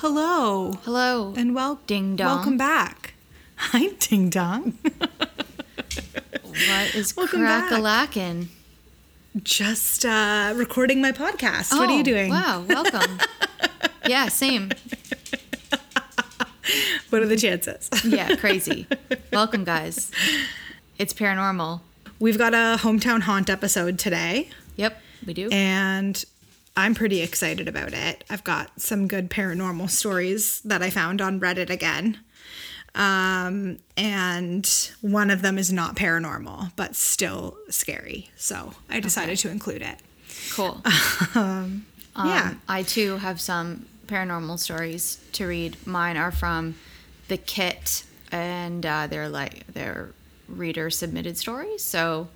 Hello. Hello. And ding dong. Welcome back. Hi, ding dong. What is crack-a-lackin'? Just recording my podcast. Oh, what are you doing? Wow, welcome. Yeah, same. What are the chances? Yeah, crazy. Welcome, guys. It's paranormal. We've got a hometown haunt episode today. Yep, we do. And I'm pretty excited about it. I've got some good paranormal stories that I found on Reddit again. And one of them is not paranormal, but still scary. So I decided to include it. Cool. Yeah. I too have some paranormal stories to read. Mine are from the kit, and they're reader submitted stories. So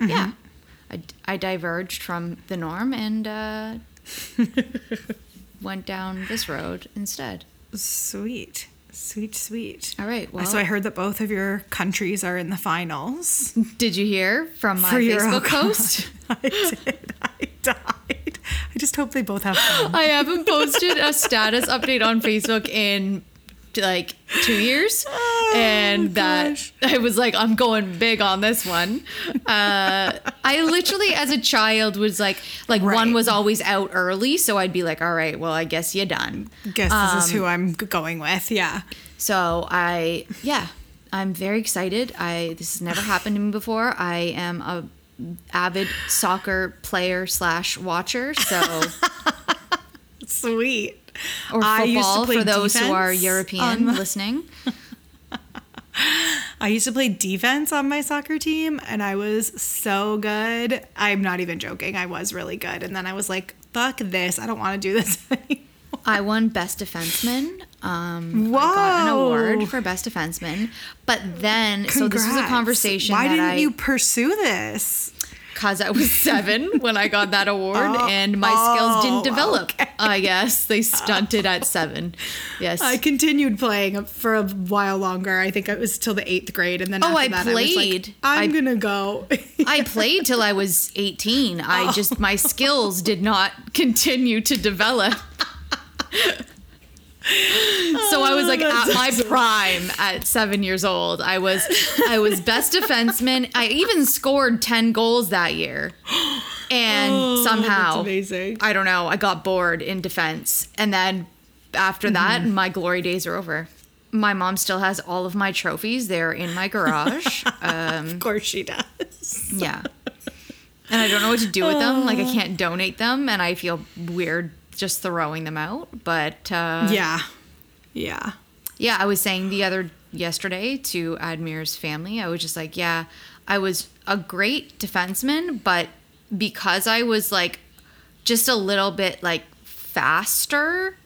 yeah, I diverged from the norm and went down this road instead. Sweet. Sweet. All right. Well, so I heard that both of your countries are in the finals. Did you hear from my Facebook post? I did. I died. I just hope they both have fun. I haven't posted a status update on Facebook in like 2 years. Oh, and gosh. That I was like, I'm going big on this one. I literally as a child was like right. One was always out early, so I'd be like, all right, well, I guess you're done. Guess this is who I'm going with. Yeah. So I'm very excited. This has never happened to me before. I am a avid soccer player / watcher. So sweet. Or football, I used to play for those who are European listening. I used to play defense on my soccer team, and I was so good. I'm not even joking. I was really good. And then I was like, fuck this. I don't want to do this anymore. I won Best Defenseman. Whoa. I got an award for Best Defenseman. But then, congrats. So this was a conversation. Why didn't you pursue this? Because I was 7 when I got that award, and my skills didn't develop. Okay. I guess they stunted at 7. Yes, I continued playing for a while longer. I think it was till the 8th grade, and then I played. I was like, I'm gonna go. I played till I was 18. My skills did not continue to develop. So I was like at my prime at 7 years old. I was best defenseman. I even scored 10 goals that year. And somehow, I don't know, I got bored in defense. And then after that, my glory days are over. My mom still has all of my trophies. They're in my garage. Of course she does. Yeah. And I don't know what to do with them. Like, I can't donate them. And I feel weird just throwing them out, but yeah. I was saying yesterday to Admir's family, I was just like, yeah, I was a great defenseman, but because I was like just a little bit like faster,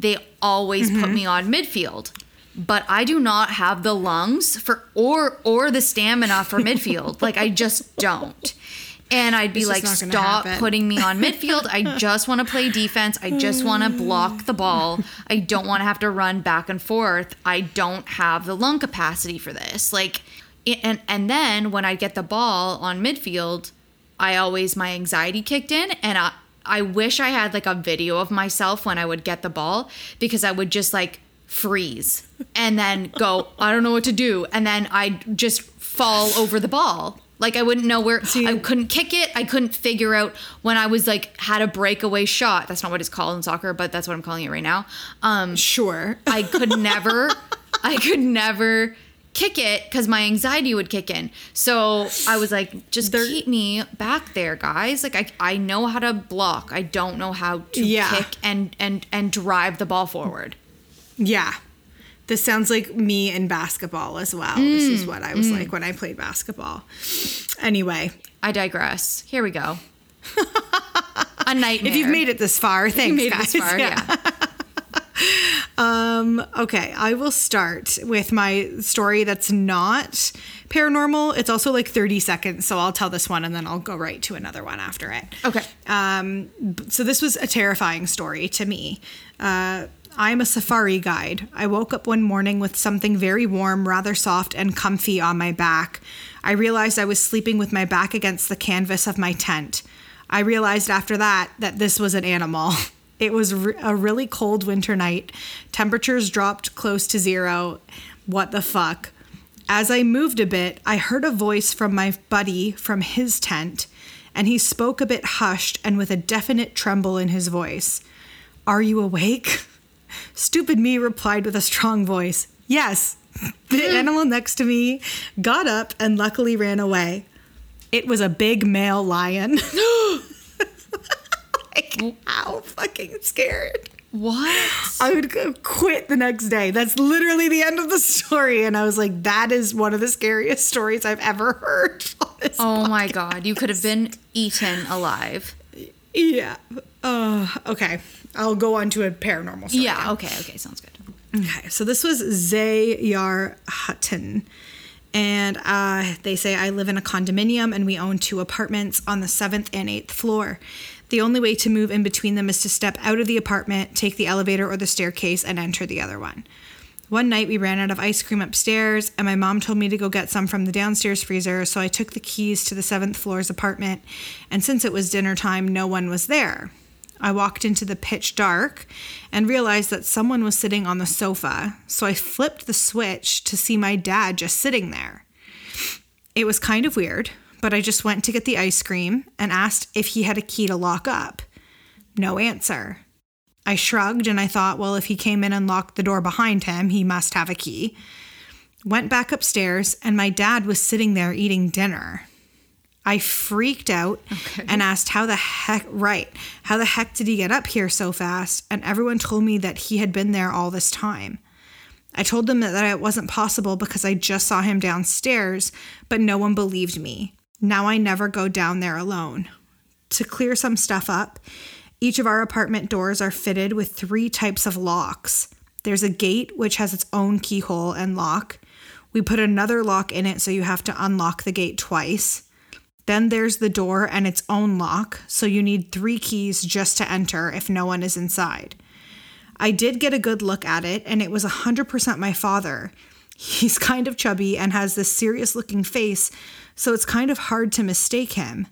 they always put me on midfield. But I do not have the lungs for or the stamina for midfield. Like, I just don't. And I'd be like, stop putting me on midfield. I just want to play defense. I just want to block the ball. I don't want to have to run back and forth. I don't have the lung capacity for this. Like, and then when I get the ball on midfield, my anxiety kicked in, and I wish I had like a video of myself when I would get the ball, because I would just like freeze and then go, I don't know what to do. And then I'd just fall over the ball. Like, I wouldn't know where. See, I couldn't kick it. I couldn't figure out when I was like had a breakaway shot. That's not what it's called in soccer, but that's what I'm calling it right now. Sure. I could never kick it because my anxiety would kick in. So I was like, just keep me back there, guys. Like, I know how to block. I don't know how to kick and drive the ball forward. Yeah. This sounds like me in basketball as well. This is what I was like when I played basketball. Anyway. I digress. Here we go. A nightmare. If you've made it this far, thanks, guys. Yeah. Okay, I will start with my story that's not paranormal. It's also like 30 seconds, so I'll tell this one and then I'll go right to another one after it. Okay. So this was a terrifying story to me. I'm a safari guide. I woke up one morning with something very warm, rather soft and comfy on my back. I realized I was sleeping with my back against the canvas of my tent. I realized after that this was an animal. It was a really cold winter night. Temperatures dropped close to zero. What the fuck? As I moved a bit, I heard a voice from my buddy from his tent, and he spoke a bit hushed and with a definite tremble in his voice. "Are you awake?" Stupid me replied with a strong voice, "Yes." The animal next to me got up and luckily ran away. It was a big male lion. Like, how fucking scared. What? I would quit the next day. That's literally the end of the story. And I was like, that is one of the scariest stories I've ever heard on this podcast. My God. You could have been eaten alive. Yeah. Okay. I'll go on to a paranormal story. Yeah. Now. Okay. Sounds good. Okay. So this was Zayar Hutton. And they say, I live in a condominium and we own 2 apartments on the 7th and 8th floor. The only way to move in between them is to step out of the apartment, take the elevator or the staircase, and enter the other one. One night we ran out of ice cream upstairs, and my mom told me to go get some from the downstairs freezer, so I took the keys to the 7th floor's apartment, and since it was dinner time, no one was there. I walked into the pitch dark and realized that someone was sitting on the sofa, so I flipped the switch to see my dad just sitting there. It was kind of weird, but I just went to get the ice cream and asked if he had a key to lock up. No answer. I shrugged and I thought, well, if he came in and locked the door behind him, he must have a key. Went back upstairs and my dad was sitting there eating dinner. I freaked out and asked how the heck did he get up here so fast? And everyone told me that he had been there all this time. I told them that it wasn't possible because I just saw him downstairs, but no one believed me. Now I never go down there alone. To clear some stuff up, each of our apartment doors are fitted with 3 types of locks. There's a gate, which has its own keyhole and lock. We put another lock in it, so you have to unlock the gate twice. Then there's the door and its own lock, so you need 3 keys just to enter if no one is inside. I did get a good look at it, and it was 100% my father. He's kind of chubby and has this serious-looking face, so it's kind of hard to mistake him.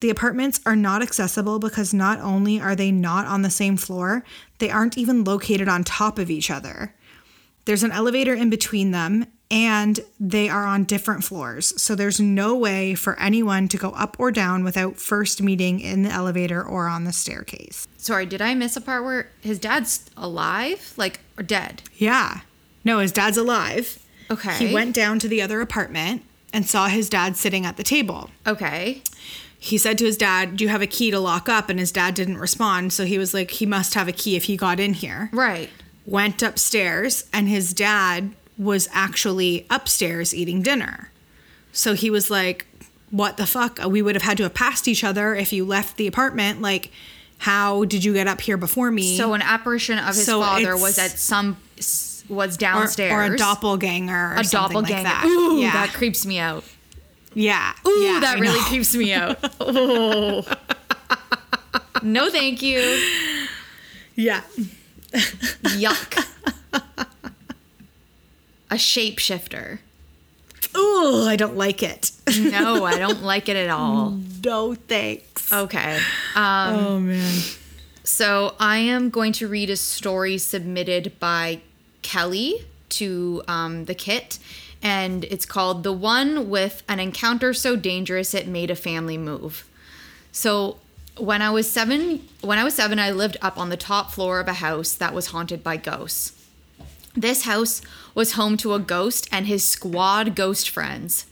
The apartments are not accessible because not only are they not on the same floor, they aren't even located on top of each other. There's an elevator in between them, and they are on different floors, so there's no way for anyone to go up or down without first meeting in the elevator or on the staircase. Sorry, did I miss a part where his dad's alive? Like, or dead? Yeah. No, his dad's alive. Okay. He went down to the other apartment and saw his dad sitting at the table. Okay. He said to his dad, do you have a key to lock up? And his dad didn't respond. So he was like, he must have a key if he got in here. Right. Went upstairs and his dad was actually upstairs eating dinner. So he was like, what the fuck? We would have had to have passed each other if you left the apartment. Like, how did you get up here before me? So an apparition of his father was at some... was downstairs. Or a doppelganger or something like that. Ooh, yeah. That creeps me out. Yeah. Ooh, yeah, that really creeps me out. Oh. No, thank you. Yeah. Yuck. A shapeshifter. Ooh, I don't like it. No, I don't like it at all. No, thanks. Okay. Oh, man. So I am going to read a story submitted by Kelly to the kit, and it's called The One with an Encounter So Dangerous It Made a Family Move. So when I was seven, I lived up on the top floor of a house that was haunted by ghosts. This house was home to a ghost and his squad ghost friends.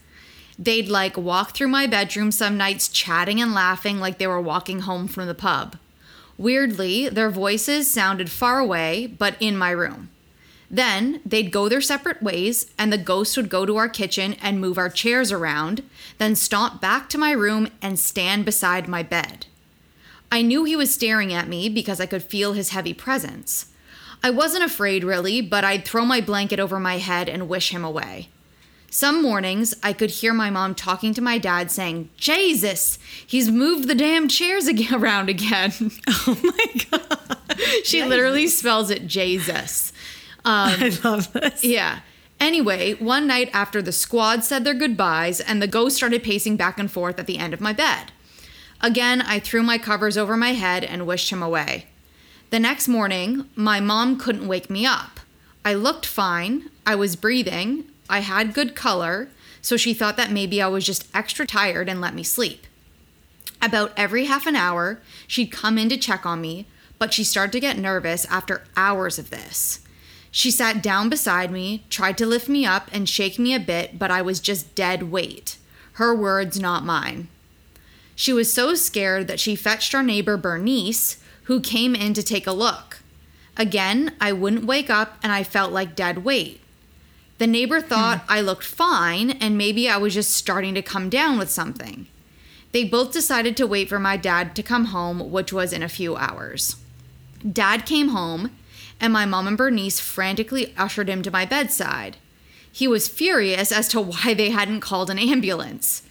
They'd like walk through my bedroom some nights chatting and laughing like they were walking home from the pub. Weirdly, their voices sounded far away, but in my room. Then they'd go their separate ways, and the ghost would go to our kitchen and move our chairs around, then stomp back to my room and stand beside my bed. I knew he was staring at me because I could feel his heavy presence. I wasn't afraid, really, but I'd throw my blanket over my head and wish him away. Some mornings, I could hear my mom talking to my dad saying, Jesus, he's moved the damn chairs around again. Oh, my God. She literally spells it Jesus. I love this. Yeah. Anyway, one night after the squad said their goodbyes and the ghost started pacing back and forth at the end of my bed. Again, I threw my covers over my head and wished him away. The next morning, my mom couldn't wake me up. I looked fine. I was breathing. I had good color. So she thought that maybe I was just extra tired and let me sleep. About every half an hour, she'd come in to check on me, but she started to get nervous after hours of this. She sat down beside me, tried to lift me up and shake me a bit, but I was just dead weight. Her words, not mine. She was so scared that she fetched our neighbor Bernice, who came in to take a look. Again, I wouldn't wake up and I felt like dead weight. The neighbor thought I looked fine and maybe I was just starting to come down with something. They both decided to wait for my dad to come home, which was in a few hours. Dad came home, and my mom and Bernice frantically ushered him to my bedside. He was furious as to why they hadn't called an ambulance.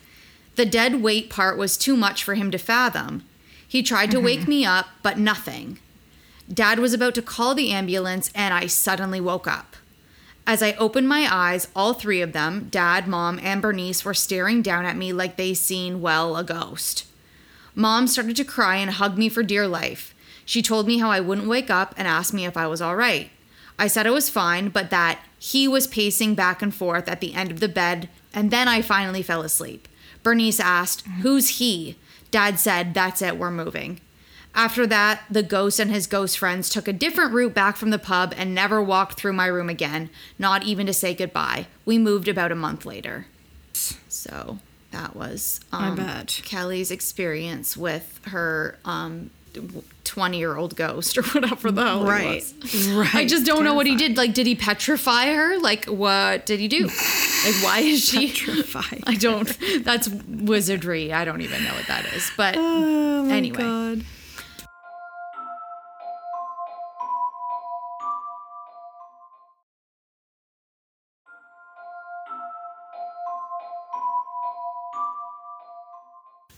The dead weight part was too much for him to fathom. He tried to wake me up, but nothing. Dad was about to call the ambulance, and I suddenly woke up. As I opened my eyes, all three of them, Dad, Mom, and Bernice, were staring down at me like they seen, well, a ghost. Mom started to cry and hugged me for dear life. She told me how I wouldn't wake up and asked me if I was all right. I said I was fine, but that he was pacing back and forth at the end of the bed, and then I finally fell asleep. Bernice asked, "Who's he?" Dad said, "That's it, we're moving." After that, the ghost and his ghost friends took a different route back from the pub and never walked through my room again, not even to say goodbye. We moved about a month later. So that was Kelly's experience with her 20-year-old ghost or whatever the hell it was. Right. I just don't know what he did. Like, did he petrify her? Like, what did he do? Like, why is she petrified? I don't. That's wizardry. I don't even know what that is. But anyway. God.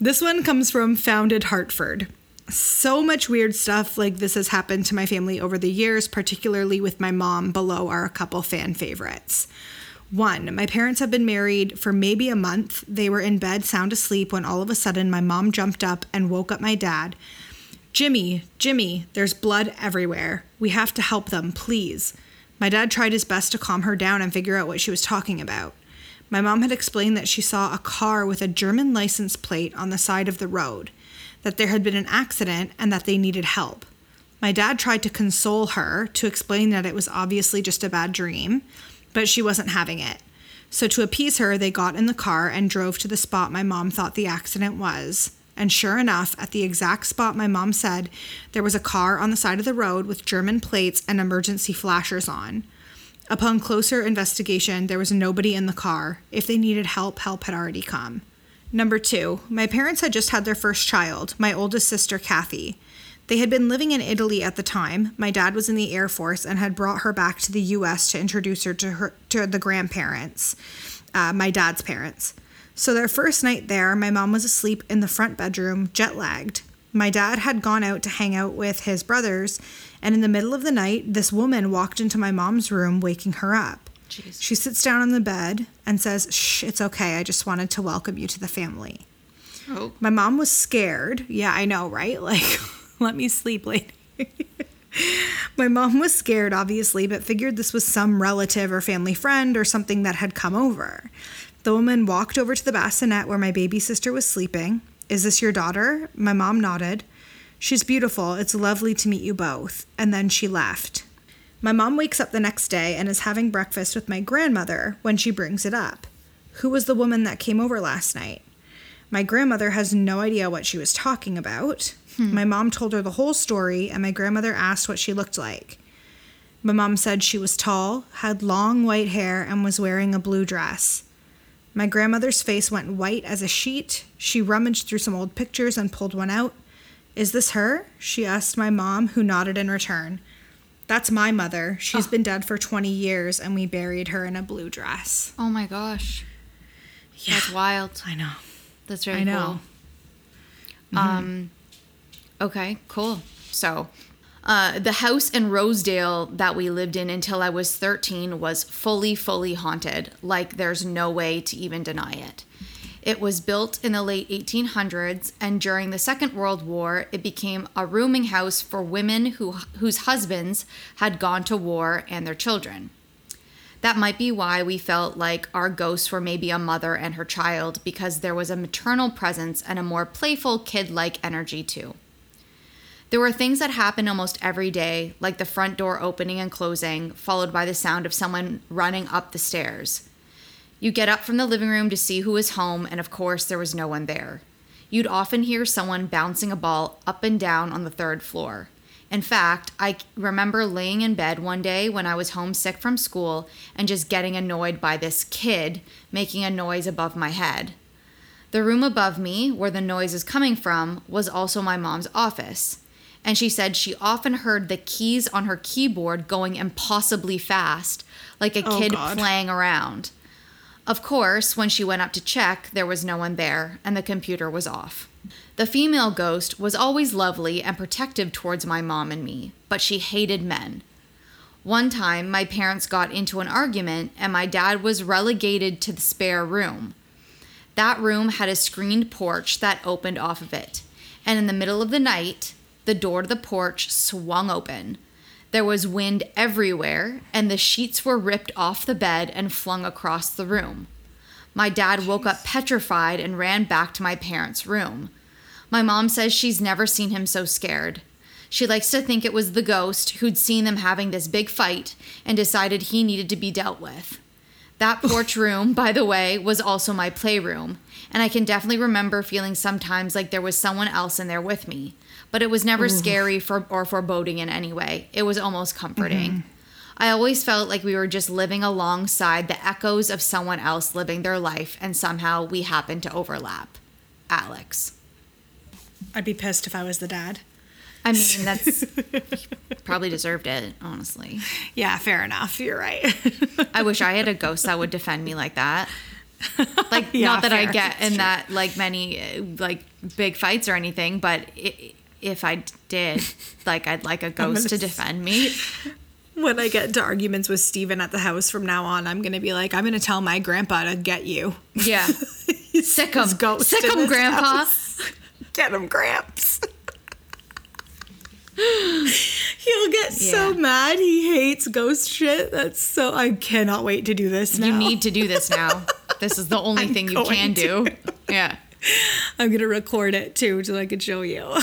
This one comes from Founded Hartford. So much weird stuff like this has happened to my family over the years, particularly with my mom. Below are a couple fan favorites. 1, my parents have been married for maybe a month. They were in bed, sound asleep, when all of a sudden my mom jumped up and woke up my dad. Jimmy, there's blood everywhere. We have to help them, please. My dad tried his best to calm her down and figure out what she was talking about. My mom had explained that she saw a car with a German license plate on the side of the road, that there had been an accident, and that they needed help. My dad tried to console her, to explain that it was obviously just a bad dream, but she wasn't having it. So to appease her, they got in the car and drove to the spot my mom thought the accident was. And sure enough, at the exact spot my mom said, there was a car on the side of the road with German plates and emergency flashers on. Upon closer investigation, there was nobody in the car. If they needed help, help had already come. 2, my parents had just had their first child, my oldest sister, Kathy. They had been living in Italy at the time. My dad was in the Air Force and had brought her back to the U.S. to introduce her to the grandparents, my dad's parents. So their first night there, my mom was asleep in the front bedroom, jet-lagged. My dad had gone out to hang out with his brothers, and in the middle of the night, this woman walked into my mom's room, waking her up. Jeez. She sits down on the bed and says, "Shh, it's okay. I just wanted to welcome you to the family." Oh. My mom was scared. Yeah, I know, right? Like, let me sleep, lady. My mom was scared, obviously, but figured this was some relative or family friend or something that had come over. The woman walked over to the bassinet where my baby sister was sleeping. "Is this your daughter?" My mom nodded. "She's beautiful. It's lovely to meet you both." And then she left. My mom wakes up the next day and is having breakfast with my grandmother when she brings it up. "Who was the woman that came over last night?" My grandmother has no idea what she was talking about. My mom told her the whole story, and my grandmother asked what she looked like. My mom said she was tall, had long white hair, and was wearing a blue dress. My grandmother's face went white as a sheet. She rummaged through some old pictures and pulled one out. "Is this her?" she asked my mom, who nodded in return. "That's my mother. She's been dead for 20 years, and we buried her in a blue dress." Oh, my gosh. Yeah. That's wild. I know. That's very cool. I know. Mm-hmm. Okay, cool. So the house in Rosedale that we lived in until I was 13 was fully haunted. Like, there's no way to even deny it. It was built in the late 1800s, and during the Second World War, it became a rooming house for women whose husbands had gone to war and their children. That might be why we felt like our ghosts were maybe a mother and her child, because there was a maternal presence and a more playful kid-like energy too. There were things that happened almost every day, like the front door opening and closing, followed by the sound of someone running up the stairs. You get up from the living room to see who is home, and of course there was no one there. You'd often hear someone bouncing a ball up and down on the third floor. In fact, I remember laying in bed one day when I was homesick from school and just getting annoyed by this kid making a noise above my head. The room above me, where the noise is coming from, was also my mom's office, and she said she often heard the keys on her keyboard going impossibly fast, like a kid playing around. Of course, when she went up to check, there was no one there, and the computer was off. The female ghost was always lovely and protective towards my mom and me, but she hated men. One time, my parents got into an argument, and my dad was relegated to the spare room. That room had a screened porch that opened off of it, and in the middle of the night, the door to the porch swung open. There was wind everywhere, and the sheets were ripped off the bed and flung across the room. My dad woke up petrified and ran back to my parents' room. My mom says she's never seen him so scared. She likes to think it was the ghost who'd seen them having this big fight and decided he needed to be dealt with. That porch room, by the way, was also my playroom, and I can definitely remember feeling sometimes like there was someone else in there with me. But it was never scary or foreboding in any way. It was almost comforting. Mm-hmm. I always felt like we were just living alongside the echoes of someone else living their life, and somehow we happened to overlap. Alex. I'd be pissed if I was the dad. I mean, that's probably deserved it, honestly. Yeah, fair enough. You're right. I wish I had a ghost that would defend me like that. Like, yeah, not that fair. I get in that, like, many, like, big fights or anything, but if I did, like, I'd like a ghost to defend me. When I get into arguments with Steven at the house from now on, I'm going to be like, I'm going to tell my grandpa to get you. Yeah. Sick him. Sick him, Grandpa. House. Get him, Gramps. He'll get so mad. He hates ghost shit. I cannot wait to do this now. You need to do this now. This is the only thing you can do. Yeah. I'm going to record it, too, so I can show you.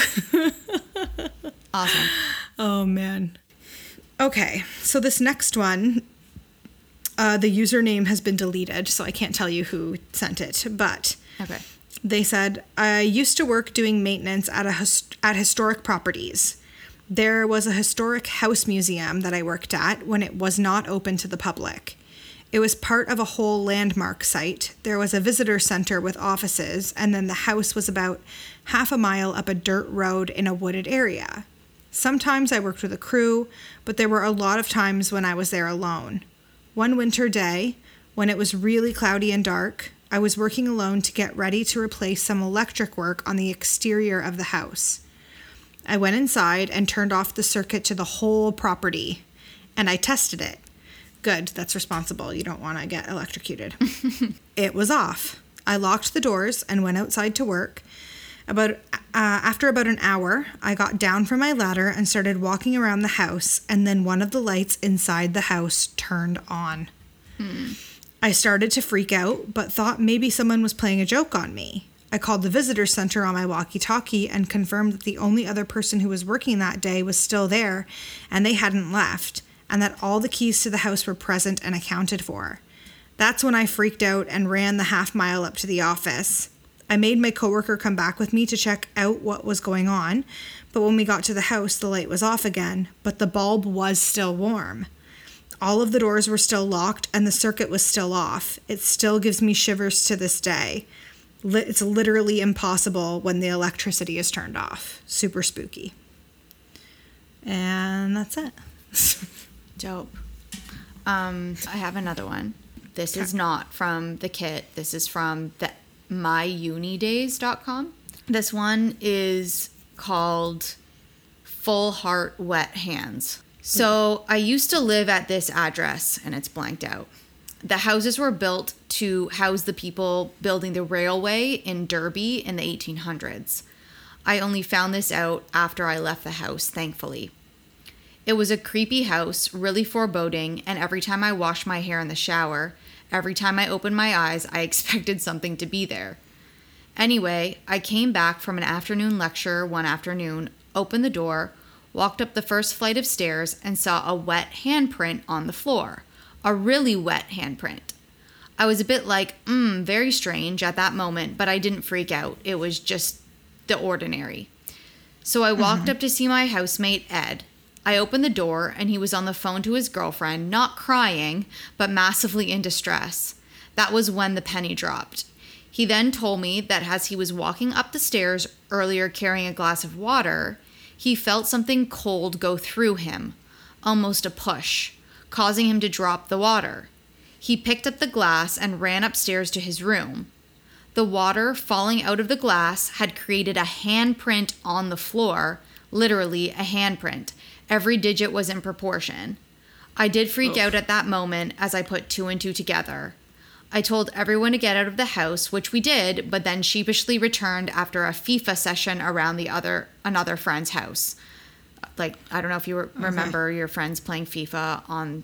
Awesome. Oh, man. Okay, so this next one, the username has been deleted, so I can't tell you who sent it, but they said, I used to work doing maintenance at historic properties. There was a historic house museum that I worked at when it was not open to the public. It was part of a whole landmark site. There was a visitor center with offices, and then the house was about half a mile up a dirt road in a wooded area. Sometimes I worked with a crew, but there were a lot of times when I was there alone. One winter day, when it was really cloudy and dark, I was working alone to get ready to replace some electric work on the exterior of the house. I went inside and turned off the circuit to the whole property, and I tested it. Good, that's responsible. You don't want to get electrocuted. It was off. I locked the doors and went outside to work. After about an hour, I got down from my ladder and started walking around the house, and then one of the lights inside the house turned on. I started to freak out, but thought maybe someone was playing a joke on me. I called the visitor center on my walkie-talkie and confirmed that the only other person who was working that day was still there, and they hadn't left, and that all the keys to the house were present and accounted for. That's when I freaked out and ran the half mile up to the office. I made my coworker come back with me to check out what was going on, but when we got to the house, the light was off again, but the bulb was still warm. All of the doors were still locked, and the circuit was still off. It still gives me shivers to this day. It's literally impossible when the electricity is turned off. Super spooky. And that's it. Dope. I have another one. This is not from the kit. This is from the myunidays.com. This one is called Full Heart Wet Hands. So I used to live at this address, and it's blanked out. the houses were built to house the people building the railway in Derby in the 1800s. I only found this out after I left the house, thankfully. It was a creepy house, really foreboding, and every time I washed my hair in the shower, every time I opened my eyes, I expected something to be there. Anyway, I came back from an afternoon lecture one afternoon, opened the door, walked up the first flight of stairs, and saw a wet handprint on the floor. A really wet handprint. I was a bit like, very strange at that moment, but I didn't freak out. It was just the ordinary. So I walked up to see my housemate, Ed. I opened the door, and he was on the phone to his girlfriend, not crying, but massively in distress. That was when the penny dropped. He then told me that as he was walking up the stairs earlier carrying a glass of water, he felt something cold go through him, almost a push, causing him to drop the water. He picked up the glass and ran upstairs to his room. The water falling out of the glass had created a handprint on the floor, literally a handprint. Every digit was in proportion. I did freak out at that moment as I put two and two together. I told everyone to get out of the house, which we did, but then sheepishly returned after a FIFA session around another friend's house. Like, I don't know if you remember your friends playing FIFA on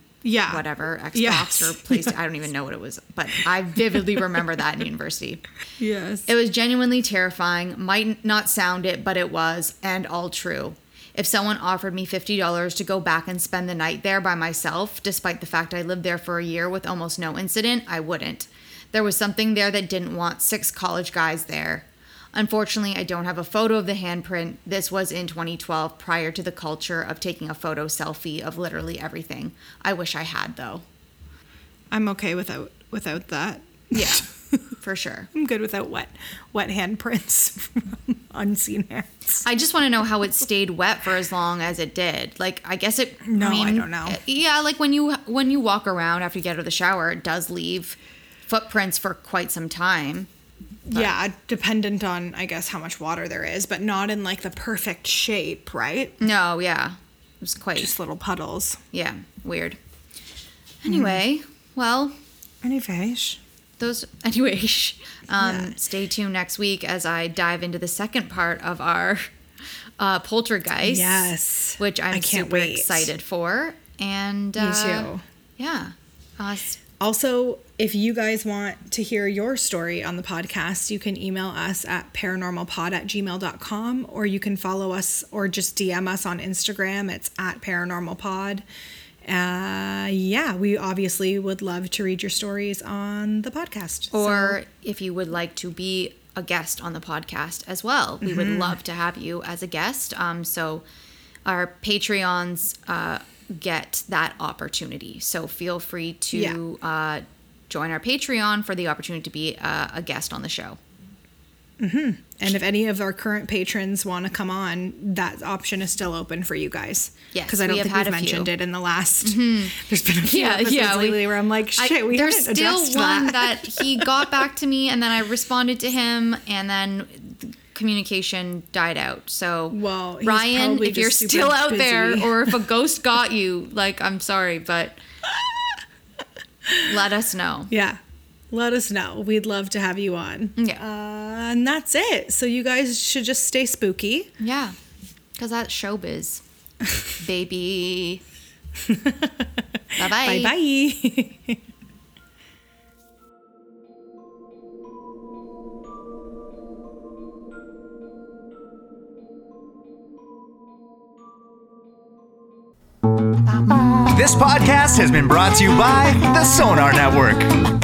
whatever, Xbox or PlayStation. I don't even know what it was, but I vividly remember that in university. Yes. It was genuinely terrifying. Might not sound it, but it was, and all true. If someone offered me $50 to go back and spend the night there by myself, despite the fact I lived there for a year with almost no incident, I wouldn't. There was something there that didn't want six college guys there. Unfortunately, I don't have a photo of the handprint. This was in 2012, prior to the culture of taking a photo selfie of literally everything. I wish I had, though. I'm okay without that. Yeah, for sure. I'm good without wet handprints from unseen hands. I just want to know how it stayed wet for as long as it did. Like, I guess it... No, I don't know. Yeah, like when you walk around after you get out of the shower, it does leave footprints for quite some time. But. Yeah, dependent on, I guess, how much water there is, but not in, like, the perfect shape, right? No, yeah. It was quite... Just little puddles. Yeah, weird. Anyway, well... Anyways. Stay tuned next week as I dive into the second part of our poltergeist. Yes. Which I'm super excited for. And, me too. Yeah. Also, if you guys want to hear your story on the podcast, you can email us at paranormalpod@gmail.com, or you can follow us or just DM us on Instagram. It's @paranormalpod. We obviously would love to read your stories on the podcast. Or if you would like to be a guest on the podcast as well, we would love to have you as a guest. So our Patreons get that opportunity. So feel free to... join our Patreon for the opportunity to be a guest on the show. And if any of our current patrons want to come on, that option is still open for you guys. Yes, because I don't think we've mentioned it in the last. There's been a few episodes lately where I'm like, shit, we haven't addressed that. There's still one that he got back to me, and then I responded to him, and then communication died out. So, Ryan, if you're still out there, or if a ghost got you, like, I'm sorry, but. Let us know. Yeah. Let us know. We'd love to have you on. Yeah. And that's it. So you guys should just stay spooky. Yeah. Because that's showbiz. Baby. Bye-bye. Bye-bye. This podcast has been brought to you by the Sonar Network.